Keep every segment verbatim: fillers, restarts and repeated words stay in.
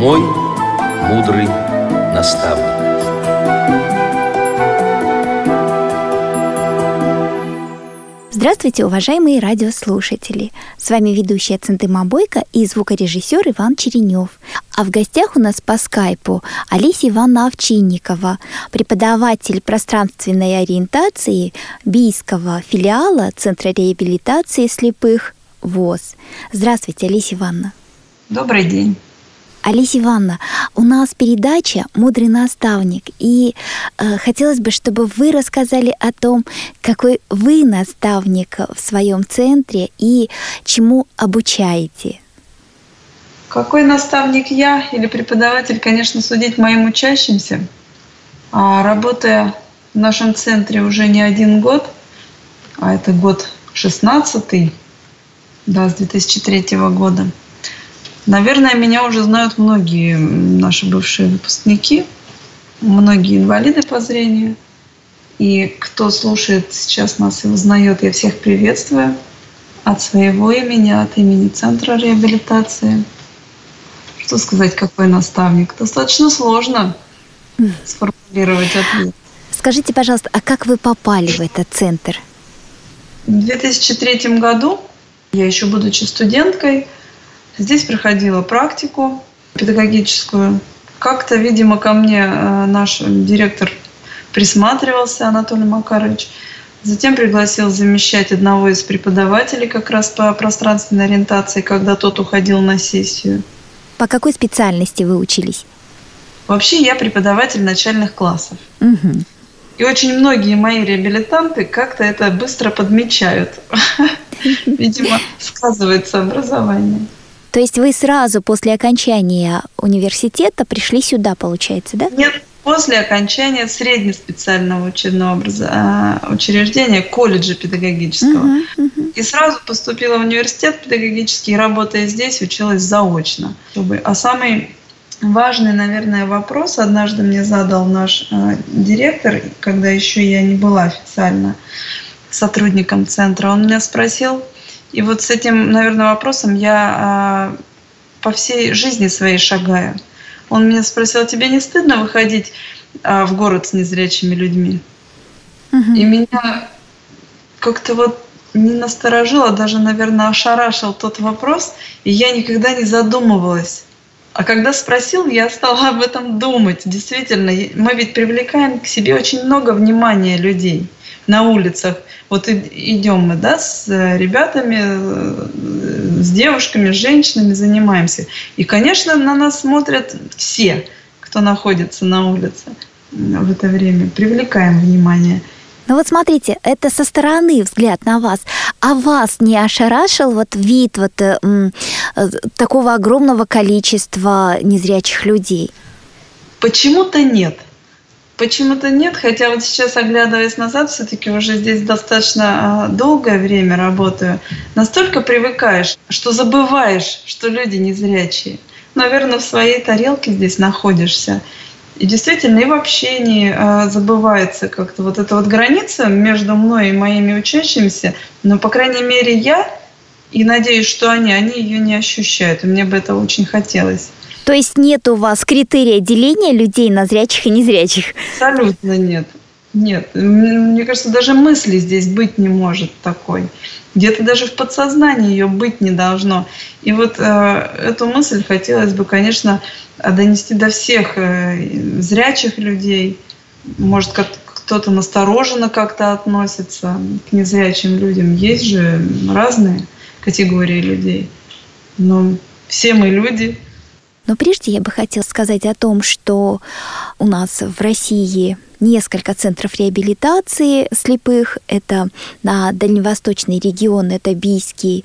мой мудрый наставник. Здравствуйте, уважаемые радиослушатели! С вами ведущая Центыма Бойко и звукорежиссер Иван Черенёв. А в гостях у нас по скайпу Олеся Ивановна Овчинникова, преподаватель пространственной ориентации Бийского филиала Центра реабилитации слепых ВОС. Здравствуйте, Олеся Ивановна. Добрый день. Олеся Ивановна, у нас передача «Мудрый наставник», и э, хотелось бы, чтобы вы рассказали о том, какой вы наставник в своем центре и чему обучаете. Какой наставник я или преподаватель, конечно, судить моим учащимся. Работая в нашем центре уже не один год, а это год шестнадцатый, да, с две тысячи третьего года, наверное, меня уже знают многие наши бывшие выпускники, многие инвалиды по зрению. И кто слушает сейчас нас и узнает, я всех приветствую от своего имени, от имени Центра реабилитации. Что сказать, какой наставник? Достаточно сложно сформулировать ответ. Скажите, пожалуйста, а как вы попали в этот центр? В две тысячи третьем году, я еще будучи студенткой, здесь проходила практику педагогическую. Как-то, видимо, ко мне наш директор присматривался, Анатолий Макарович. Затем пригласил замещать одного из преподавателей как раз по пространственной ориентации, когда тот уходил на сессию. По какой специальности вы учились? Вообще я преподаватель начальных классов. Угу. И очень многие мои реабилитанты как-то это быстро подмечают. Видимо, сказывается образование. То есть вы сразу после окончания университета пришли сюда, получается, да? Нет, после окончания среднеспециального учебного образования, учреждения, колледжа педагогического. Uh-huh, uh-huh. И сразу поступила в университет педагогический, работая здесь, училась заочно. А самый важный, наверное, вопрос однажды мне задал наш директор, когда еще я не была официально сотрудником центра. Он меня спросил, и вот с этим, наверное, вопросом я э, по всей жизни своей шагаю. Он меня спросил: тебе не стыдно выходить э, в город с незрячими людьми? Угу. И меня как-то вот не насторожило, даже, наверное, ошарашил тот вопрос, и я никогда не задумывалась. А когда спросил, я стала об этом думать. Действительно, мы ведь привлекаем к себе очень много внимания людей на улицах. Вот идем мы, да, с ребятами, с девушками, с женщинами занимаемся. И, конечно, на нас смотрят все, кто находится на улице в это время. Привлекаем внимание. Ну вот смотрите, это со стороны взгляд на вас. А вас не ошарашил вот вид вот м, такого огромного количества незрячих людей? Почему-то нет. Почему-то нет, хотя вот сейчас, оглядываясь назад, все-таки уже здесь достаточно долгое время работаю. Настолько привыкаешь, что забываешь, что люди незрячие. Наверное, в своей тарелке здесь находишься. И действительно, и в общении э, забывается как-то вот эта вот граница между мной и моими учащимися. Но, по крайней мере, я, и надеюсь, что они, они ее не ощущают. И мне бы это очень хотелось. То есть нет у вас критерия деления людей на зрячих и незрячих? Абсолютно нет. Нет. Мне кажется, даже мысли здесь быть не может такой. Где-то даже в подсознании ее быть не должно. И вот э, эту мысль хотелось бы, конечно, донести до всех э, зрячих людей. Может, как кто-то настороженно как-то относится к незрячим людям. Есть же разные категории людей. Но все мы люди. Но прежде я бы хотела сказать о том, что у нас в России несколько центров реабилитации слепых. Это на дальневосточный регион, это Бийский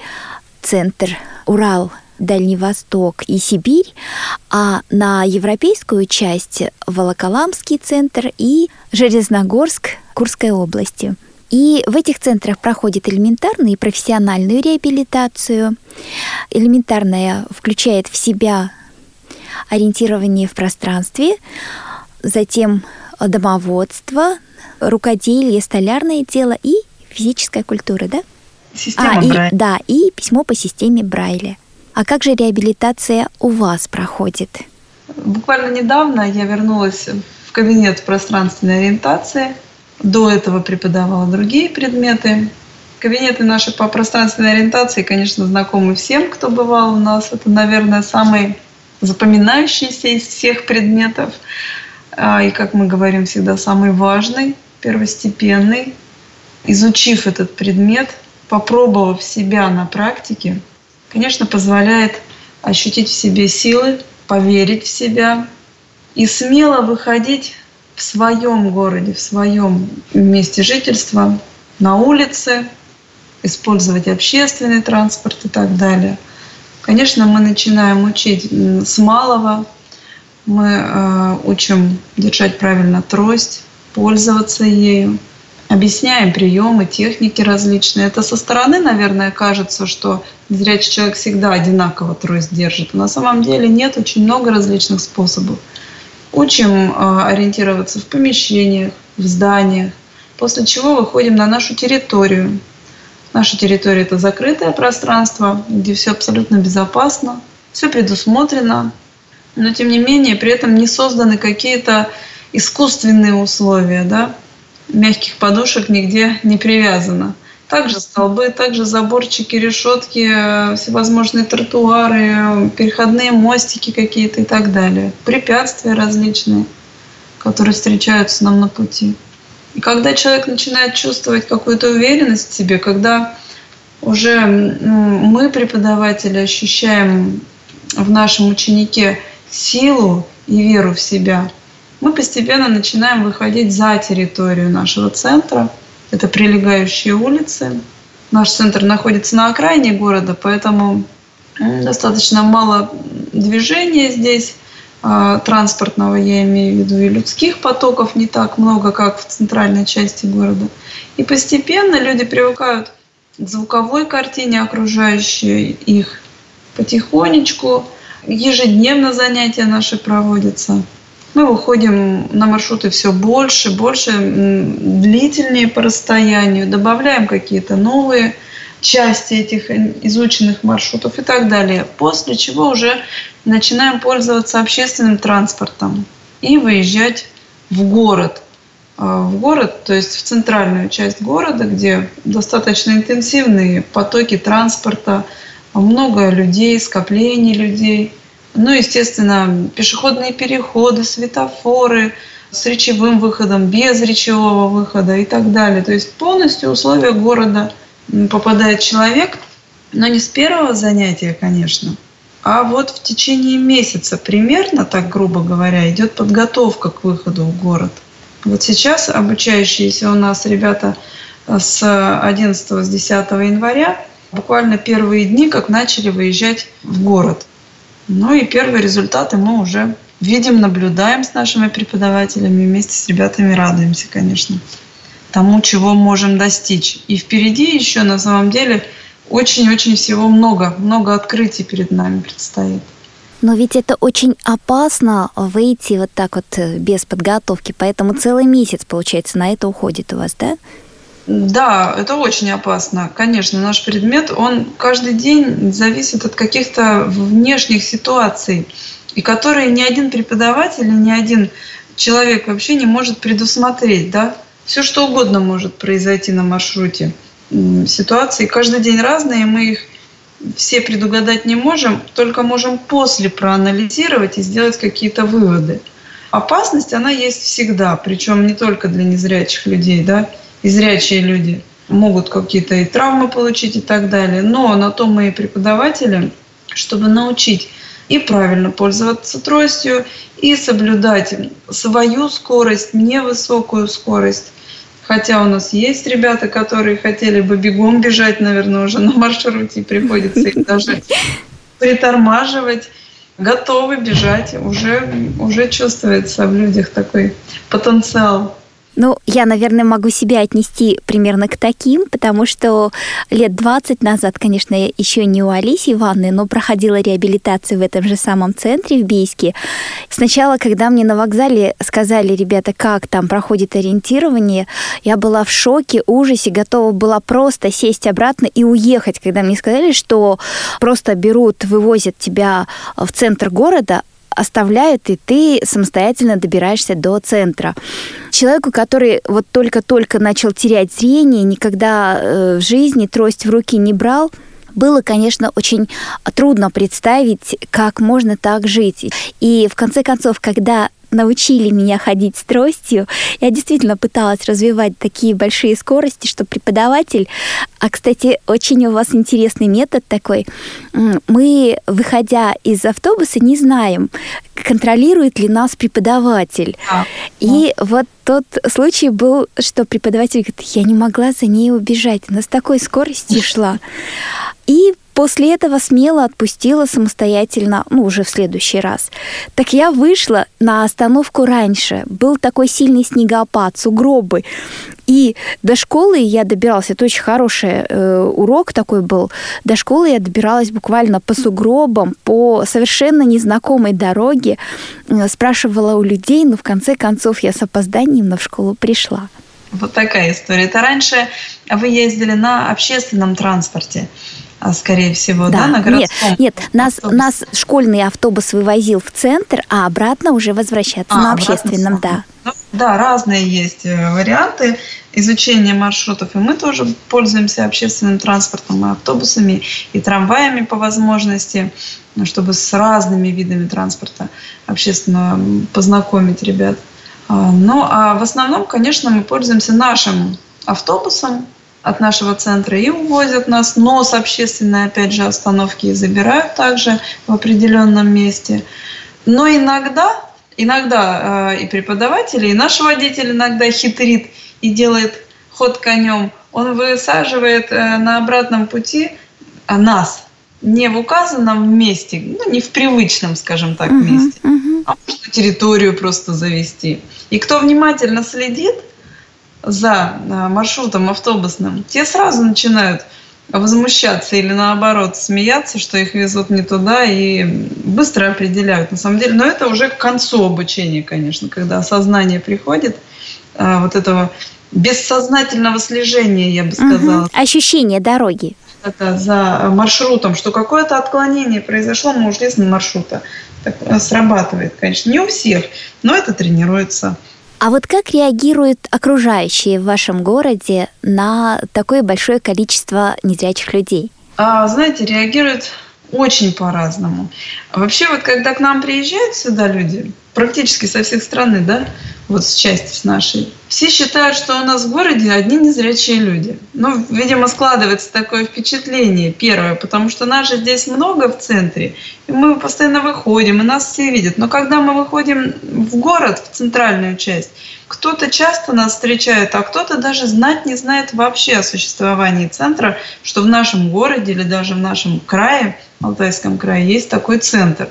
центр, Урал, Дальний Восток и Сибирь, а на европейскую часть Волоколамский центр и Железногорск Курской области. И в этих центрах проходит элементарную и профессиональную реабилитацию. Элементарная включает в себя ориентирование в пространстве, затем домоводство, рукоделие, столярное дело и физическая культура, да? Система а, Брайля. И, да, и письмо по системе Брайля. А как же реабилитация у вас проходит? Буквально недавно я вернулась в кабинет пространственной ориентации. До этого преподавала другие предметы. Кабинеты наши по пространственной ориентации, конечно, знакомы всем, кто бывал у нас. Это, наверное, самый запоминающийся из всех предметов. И, как мы говорим всегда, самый важный, первостепенный. Изучив этот предмет, попробовав себя на практике, конечно, позволяет ощутить в себе силы, поверить в себя и смело выходить в своем городе, в своем месте жительства, на улице, использовать общественный транспорт и так далее. Конечно, мы начинаем учить с малого. Мы э, учим держать правильно трость, пользоваться ею, объясняем приемы, техники различные. Это со стороны, наверное, кажется, что зрячий человек всегда одинаково трость держит. На самом деле нет, очень много различных способов. Учим э, ориентироваться в помещениях, в зданиях, после чего выходим на нашу территорию. Наша территория – это закрытое пространство, где все абсолютно безопасно, все предусмотрено, но тем не менее при этом не созданы какие-то искусственные условия, да? Мягких подушек нигде не привязано. Также столбы, также заборчики, решетки, всевозможные тротуары, переходные мостики какие-то и так далее. Препятствия различные, которые встречаются нам на пути. И когда человек начинает чувствовать какую-то уверенность в себе, когда уже мы, преподаватели, ощущаем в нашем ученике силу и веру в себя, мы постепенно начинаем выходить за территорию нашего центра. Это прилегающие улицы. Наш центр находится на окраине города, поэтому достаточно мало движения здесь, транспортного, я имею в виду, и людских потоков не так много, как в центральной части города. И постепенно люди привыкают к звуковой картине, окружающей их потихонечку. Ежедневно занятия наши проводятся. Мы выходим на маршруты все больше, больше, длительнее по расстоянию, добавляем какие-то новые части этих изученных маршрутов и так далее. После чего уже начинаем пользоваться общественным транспортом и выезжать в город. В город, то есть в центральную часть города, где достаточно интенсивные потоки транспорта, много людей, скоплений людей. Ну, естественно, пешеходные переходы, светофоры с речевым выходом, без речевого выхода и так далее. То есть полностью условия города попадает человек, но не с первого занятия, конечно, а вот в течение месяца примерно, так грубо говоря, идет подготовка к выходу в город. Вот сейчас обучающиеся у нас ребята с одиннадцатого, с десятого января буквально первые дни, как начали выезжать в город. Ну и первые результаты мы уже видим, наблюдаем с нашими преподавателями, вместе с ребятами радуемся, конечно, тому, чего можем достичь. И впереди еще, на самом деле, очень-очень всего много, много открытий перед нами предстоит. Но ведь это очень опасно выйти вот так вот без подготовки, поэтому целый месяц, получается, на это уходит у вас, да? Да, это очень опасно. Конечно, наш предмет, он каждый день зависит от каких-то внешних ситуаций, и которые ни один преподаватель, ни один человек вообще не может предусмотреть, да? Все что угодно может произойти на маршруте. Ситуации каждый день разные, мы их все предугадать не можем, только можем после проанализировать и сделать какие-то выводы. Опасность, она есть всегда, причем не только для незрячих людей, да? И зрячие люди могут какие-то и травмы получить и так далее. Но на то мы и преподаватели, чтобы научить и правильно пользоваться тростью, и соблюдать свою скорость, невысокую скорость. Хотя у нас есть ребята, которые хотели бы бегом бежать, наверное, уже на маршруте, приходится их даже притормаживать. Готовы бежать, уже, уже чувствуется в людях такой потенциал. Ну, я, наверное, могу себя отнести примерно к таким, потому что лет двадцать назад, конечно, я еще не у Олеси Ивановны, но проходила реабилитацию в этом же самом центре, в Бийске. Сначала, когда мне на вокзале сказали, ребята, как там проходит ориентирование, я была в шоке, ужасе, готова была просто сесть обратно и уехать, когда мне сказали, что просто берут, вывозят тебя в центр города, оставляют, и ты самостоятельно добираешься до центра. Человеку, который вот только-только начал терять зрение, никогда в жизни трость в руки не брал, было, конечно, очень трудно представить, как можно так жить. И в конце концов, когда научили меня ходить с тростью, я действительно пыталась развивать такие большие скорости, что преподаватель... А, кстати, очень у вас интересный метод такой. Мы, выходя из автобуса, не знаем, контролирует ли нас преподаватель. А, И а. вот тот случай был, что преподаватель говорит, я не могла за ней убежать, она с такой скоростью шла. И после этого смело отпустила самостоятельно, ну, уже в следующий раз. Так я вышла на остановку раньше. Был такой сильный снегопад, сугробы. И до школы я добиралась, это очень хороший э, урок такой был, до школы я добиралась буквально по сугробам, по совершенно незнакомой дороге, э, спрашивала у людей, но в конце концов я с опозданием на школу пришла. Вот такая история. Это раньше вы ездили на общественном транспорте. А, скорее всего, да, да на городском? Нет, нет нас, нас школьный автобус вывозил в центр, а обратно уже возвращаться а, на общественном, да. Ну, да, разные есть варианты изучения маршрутов, и мы тоже пользуемся общественным транспортом, и автобусами, и трамваями по возможности, чтобы с разными видами транспорта общественного познакомить ребят. Ну, а в основном, конечно, мы пользуемся нашим автобусом, от нашего центра и увозят нас, но с общественной, опять же, остановки и забирают также в определенном месте. Но иногда, иногда э, и преподаватели, и наш водитель иногда хитрит и делает ход конем. Он высаживает э, на обратном пути нас, не в указанном месте, ну, не в привычном, скажем так, uh-huh, месте, uh-huh. а может территорию просто завести. И кто внимательно следит за маршрутом автобусным, те сразу начинают возмущаться или наоборот смеяться, что их везут не туда, и быстро определяют на самом деле. Но это уже к концу обучения, конечно, когда осознание приходит вот этого бессознательного слежения, я бы сказала. Угу. Ощущение дороги. Это за маршрутом, что какое-то отклонение произошло, мы ушли с маршрута. Так, срабатывает, конечно, не у всех, но это тренируется. А вот как реагируют окружающие в вашем городе на такое большое количество незрячих людей? А, знаете, реагируют очень по-разному. Вообще, вот когда к нам приезжают сюда люди, практически со всех страны, да, вот с части с нашей, все считают, что у нас в городе одни незрячие люди. Ну, видимо, складывается такое впечатление первое, потому что нас же здесь много в центре, и мы постоянно выходим, и нас все видят. Но когда мы выходим в город, в центральную часть, кто-то часто нас встречает, а кто-то даже знать не знает вообще о существовании центра, что в нашем городе или даже в нашем крае, Алтайском крае, есть такой центр.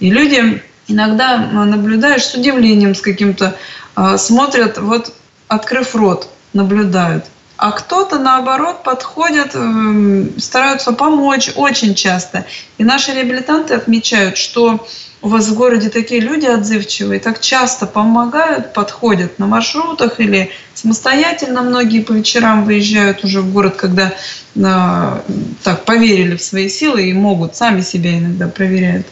И люди... Иногда наблюдаешь с удивлением, с каким-то э, смотрят, вот открыв рот, наблюдают. А кто-то, наоборот, подходит, э, стараются помочь очень часто. И наши реабилитанты отмечают, что у вас в городе такие люди отзывчивые, так часто помогают, подходят на маршрутах или самостоятельно многие по вечерам выезжают уже в город, когда э, так поверили в свои силы и могут, сами себя иногда проверяют,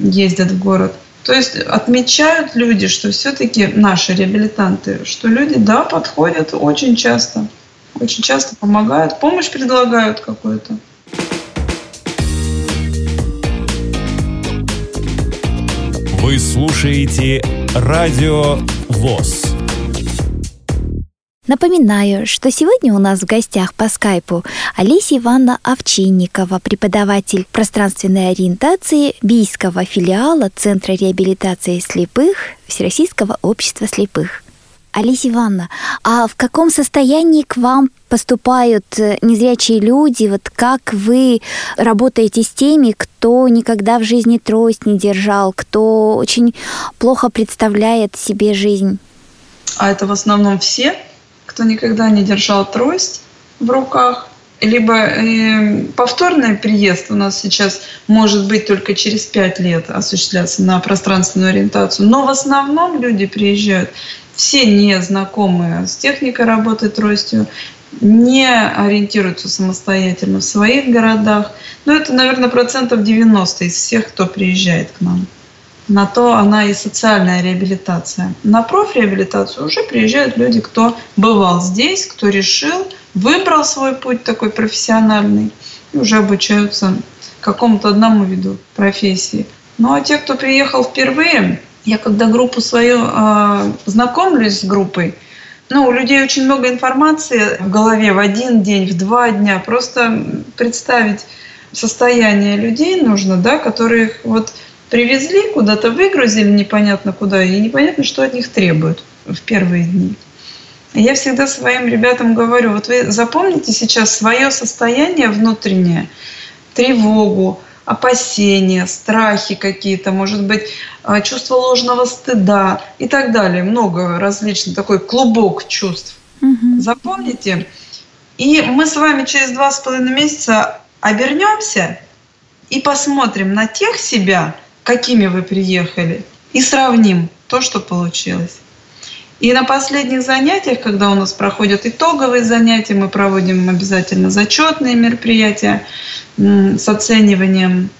ездят в город. То есть отмечают люди, что все-таки наши реабилитанты, что люди, да, подходят очень часто. Очень часто помогают, помощь предлагают какую-то. Вы слушаете Радио ВОС. Напоминаю, что сегодня у нас в гостях по скайпу Олеся Ивановна Овчинникова, преподаватель пространственной ориентации Бийского филиала Центра реабилитации слепых Всероссийского общества слепых. Олеся Ивановна, а в каком состоянии к вам поступают незрячие люди? Вот как вы работаете с теми, кто никогда в жизни трость не держал, кто очень плохо представляет себе жизнь? А это в основном все, кто никогда не держал трость в руках, либо э, повторный приезд у нас сейчас может быть только через пять лет осуществляться на пространственную ориентацию. Но в основном люди приезжают все не знакомые с техникой работы тростью, не ориентируются самостоятельно в своих городах. Но это, наверное, процентов девяносто из всех, кто приезжает к нам. на то она и социальная реабилитация. На профреабилитацию уже приезжают люди, кто бывал здесь, кто решил, выбрал свой путь такой профессиональный и уже обучаются какому-то одному виду профессии. Ну а те, кто приехал впервые, я когда группу свою э, знакомлюсь с группой, ну, у людей очень много информации в голове в один день, в два дня. Просто представить состояние людей нужно, да, которых вот привезли, куда-то выгрузили непонятно куда, и непонятно, что от них требуют в первые дни. Я всегда своим ребятам говорю, вот вы запомните сейчас свое состояние внутреннее, тревогу, опасения, страхи какие-то, может быть, чувство ложного стыда и так далее. Много различных, такой клубок чувств. Угу. Запомните. И мы с вами через два с половиной месяца обернемся и посмотрим на тех себя, какими вы приехали, и сравним то, что получилось. И на последних занятиях, когда у нас проходят итоговые занятия, мы проводим обязательно зачетные мероприятия с оцениванием.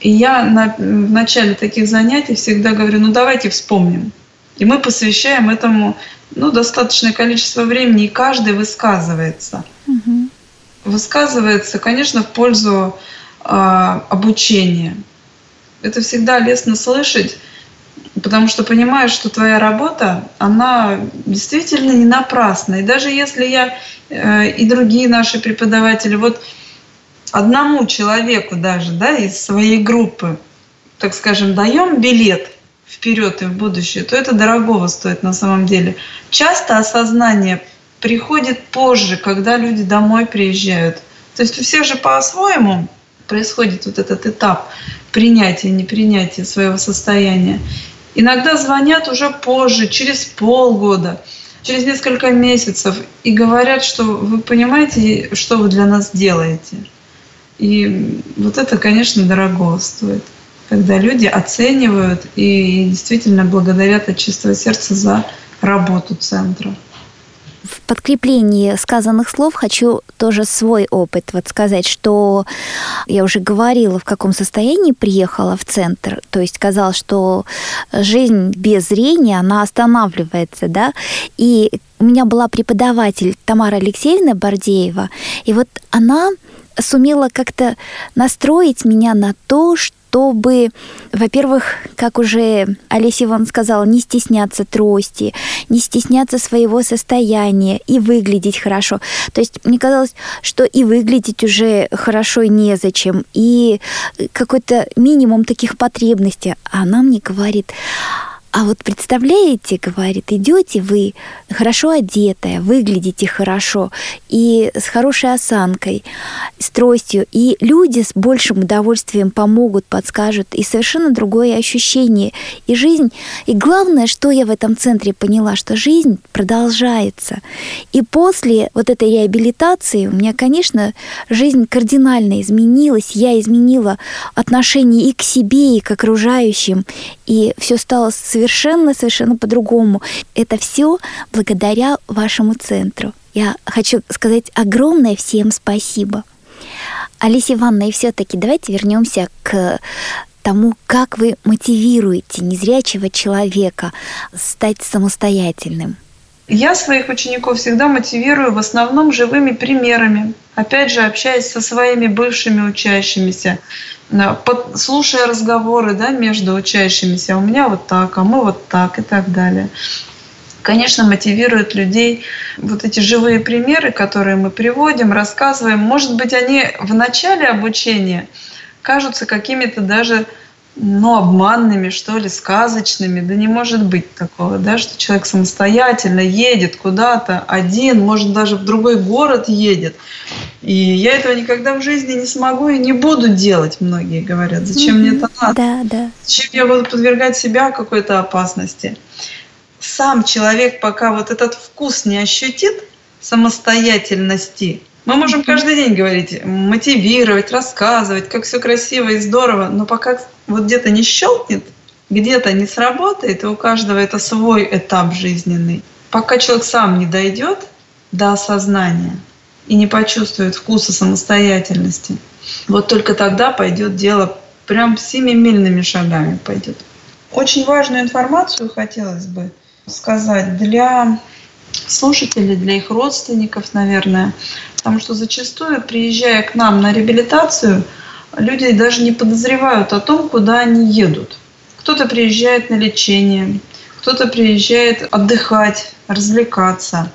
И я на, в начале таких занятий всегда говорю, ну давайте вспомним. И мы посвящаем этому ну, достаточное количество времени, и каждый высказывается. Угу. Высказывается, конечно, в пользу э, обучения. Это всегда лестно слышать, потому что понимаешь, что твоя работа, она действительно не напрасна. И даже если я э, и другие наши преподаватели, вот одному человеку даже, да, из своей группы, так скажем, даем билет вперед и в будущее, то это дорогого стоит на самом деле. Часто осознание приходит позже, когда люди домой приезжают. То есть у всех же по-своему происходит вот этот этап принятия, непринятия своего состояния. Иногда звонят уже позже, через полгода, через несколько месяцев, и говорят, что вы понимаете, что вы для нас делаете. И вот это, конечно, дорого стоит, когда люди оценивают и действительно благодарят от чистого сердца за работу центра. В подкреплении сказанных слов хочу тоже свой опыт вот сказать, что я уже говорила, в каком состоянии приехала в центр. То есть казалось, что жизнь без зрения, она останавливается, да. И у меня была преподаватель Тамара Алексеевна Бордеева, и вот она сумела как-то настроить меня на то, что чтобы, во-первых, как уже Олеся Ивановна сказала, не стесняться трости, не стесняться своего состояния и выглядеть хорошо. То есть мне казалось, что и выглядеть уже хорошо незачем, и какой-то минимум таких потребностей. А она мне говорит, а вот представляете, говорит, идете вы хорошо одетая, выглядите хорошо и с хорошей осанкой, с тростью, и люди с большим удовольствием помогут, подскажут, и совершенно другое ощущение, и жизнь. И главное, что я в этом центре поняла, что жизнь продолжается. И после вот этой реабилитации у меня, конечно, жизнь кардинально изменилась, я изменила отношение и к себе, и к окружающим, и все стало совершенно Совершенно-совершенно по-другому. Это все благодаря вашему центру. Я хочу сказать огромное всем спасибо. Олеся Ивановна, и все-таки давайте вернемся к тому, как вы мотивируете незрячего человека стать самостоятельным. Я своих учеников всегда мотивирую в основном живыми примерами. Опять же, общаясь со своими бывшими учащимися, слушая разговоры, да, между учащимися. У меня вот так, а мы вот так и так далее. Конечно, мотивируют людей вот эти живые примеры, которые мы приводим, рассказываем. Может быть, они в начале обучения кажутся какими-то даже ну, обманными, что ли, сказочными. Да не может быть такого, да, что человек самостоятельно едет куда-то один, может, даже в другой город едет. И я этого никогда в жизни не смогу и не буду делать, многие говорят. Зачем mm-hmm. мне это надо? Да, да. Зачем я буду подвергать себя какой-то опасности? Сам человек пока вот этот вкус не ощутит самостоятельности, мы можем каждый день говорить, мотивировать, рассказывать, как все красиво и здорово, но пока вот где-то не щелкнет, где-то не сработает, и у каждого это свой этап жизненный. Пока человек сам не дойдет до осознания и не почувствует вкуса самостоятельности, вот только тогда пойдет дело, прям семимильными шагами пойдет. Очень важную информацию хотелось бы сказать для слушателей, для их родственников, наверное, потому что зачастую, приезжая к нам на реабилитацию, люди даже не подозревают о том, куда они едут. Кто-то приезжает на лечение, кто-то приезжает отдыхать, развлекаться,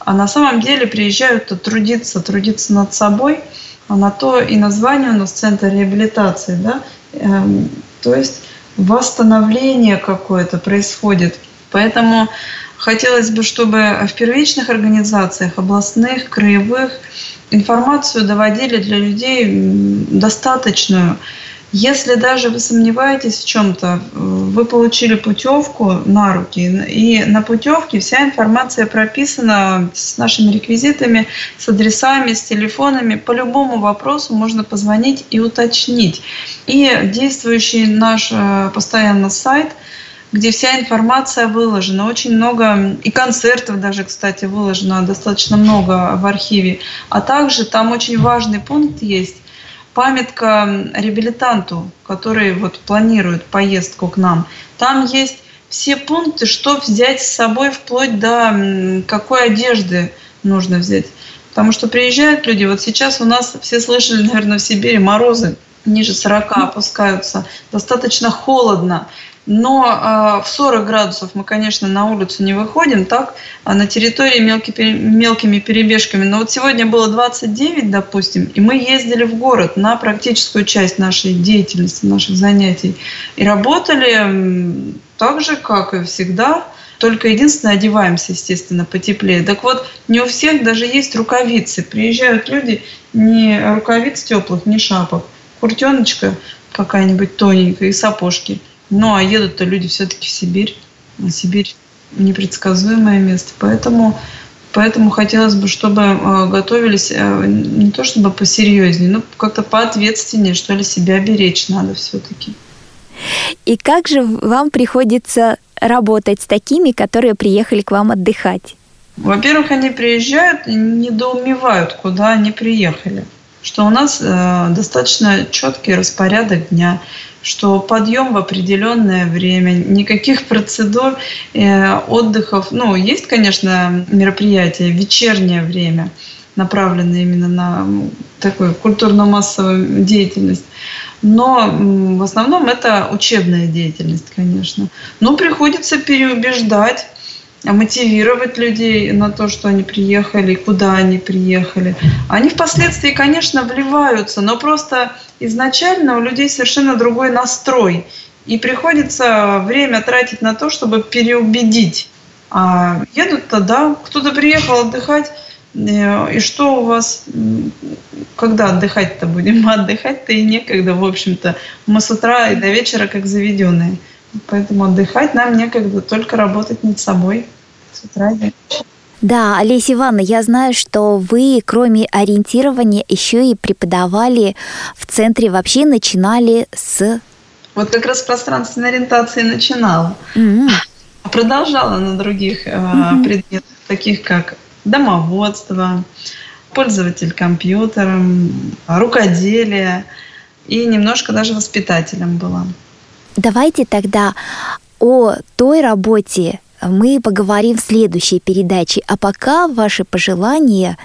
а на самом деле приезжают трудиться, трудиться над собой, а на то и название у нас центр реабилитации, да, эм, то есть восстановление какое-то происходит. Поэтому хотелось бы, чтобы в первичных организациях, областных, краевых, информацию доводили для людей достаточную. Если даже вы сомневаетесь в чем-то, вы получили путевку на руки, и на путевке вся информация прописана с нашими реквизитами, с адресами, с телефонами. По любому вопросу можно позвонить и уточнить. И действующий наш постоянно сайт, где вся информация выложена. Очень много, и концертов даже, кстати, выложено достаточно много в архиве. А также там очень важный пункт есть. Памятка реабилитанту, который вот планирует поездку к нам. Там есть все пункты, что взять с собой, вплоть до какой одежды нужно взять. Потому что приезжают люди, вот сейчас у нас, все слышали, наверное, в Сибири морозы ниже сорока опускаются, достаточно холодно. Но в сорок градусов мы, конечно, на улицу не выходим, так, а на территории мелкими перебежками. Но вот сегодня было двадцать девять, допустим, и мы ездили в город на практическую часть нашей деятельности, наших занятий. И работали так же, как и всегда, только единственное, одеваемся, естественно, потеплее. Так вот, не у всех даже есть рукавицы. Приезжают люди, ни рукавиц теплых, ни шапок. Куртеночка какая-нибудь тоненькая и сапожки. Ну, а едут-то люди все-таки в Сибирь. А Сибирь – непредсказуемое место. Поэтому, поэтому хотелось бы, чтобы готовились не то чтобы посерьезнее, но как-то поответственнее, что ли, себя беречь надо все-таки. И как же вам приходится работать с такими, которые приехали к вам отдыхать? Во-первых, они приезжают и недоумевают, куда они приехали. Что у нас э, достаточно четкий распорядок дня, что подъем в определенное время, никаких процедур, э, отдыхов. Ну, есть, конечно, мероприятия, вечернее время, направленное именно на такую культурно-массовую деятельность. Но э, в основном это учебная деятельность, конечно. Но приходится переубеждать, мотивировать людей на то, что они приехали, куда они приехали. Они впоследствии, конечно, вливаются, но просто изначально у людей совершенно другой настрой. И приходится время тратить на то, чтобы переубедить. А едут-то, да, кто-то приехал отдыхать, и что у вас, когда отдыхать-то будем? Отдыхать-то и некогда, в общем-то. Мы с утра и до вечера как заведенные. Поэтому отдыхать нам некогда, только работать над собой с утра. Да, Олеся Ивановна, я знаю, что вы, кроме ориентирования, еще и преподавали в центре, вообще начинали с... Вот как раз с пространственной ориентации начинала. Mm-hmm. Продолжала на других э, mm-hmm. предметах, таких как домоводство, пользователь компьютером, рукоделие и немножко даже воспитателем была. Давайте тогда о той работе мы поговорим в следующей передаче. А пока ваши пожелания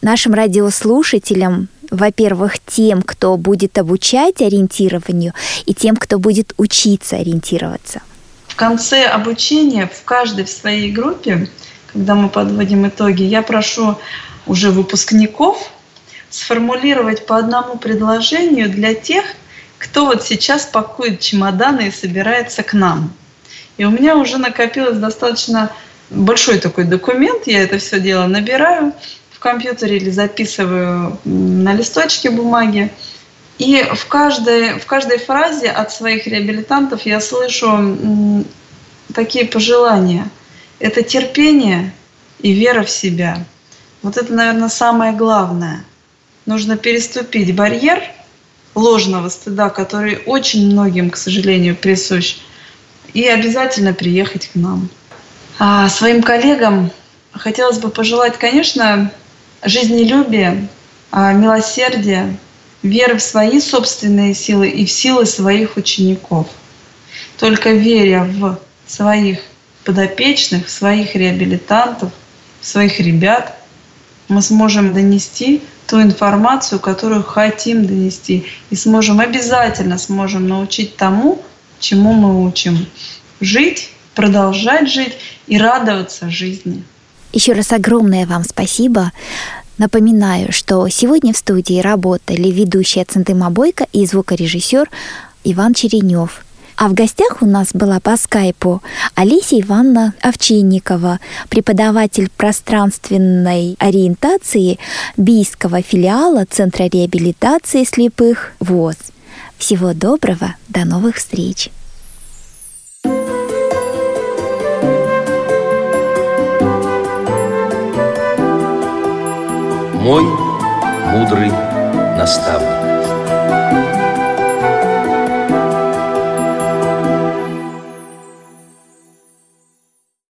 нашим радиослушателям, во-первых, тем, кто будет обучать ориентированию, и тем, кто будет учиться ориентироваться. В конце обучения, в каждой в своей группе, когда мы подводим итоги, я прошу уже выпускников сформулировать по одному предложению для тех, кто вот сейчас пакует чемоданы и собирается к нам. И у меня уже накопилось достаточно большой такой документ, я это все дело набираю в компьютере или записываю на листочке бумаги. И в каждой, в каждой фразе от своих реабилитантов я слышу такие пожелания. Это терпение и вера в себя. Вот это, наверное, самое главное. Нужно переступить барьер ложного стыда, который очень многим, к сожалению, присущ, и обязательно приехать к нам. А своим коллегам хотелось бы пожелать, конечно, жизнелюбия, милосердия, веры в свои собственные силы и в силы своих учеников. Только веря в своих подопечных, в своих реабилитантов, в своих ребят, мы сможем донести ту информацию, которую хотим донести, и сможем обязательно сможем научить тому, чему мы учим. Жить, продолжать жить и радоваться жизни. Еще раз огромное вам спасибо. Напоминаю, что сегодня в студии работали ведущая Центыма Бойко и звукорежиссер Иван Черенёв. А в гостях у нас была по скайпу Олеся Ивановна Овчинникова, преподаватель пространственной ориентации Бийского филиала Центра реабилитации слепых ВОС. Всего доброго, до новых встреч! Мой мудрый наставник.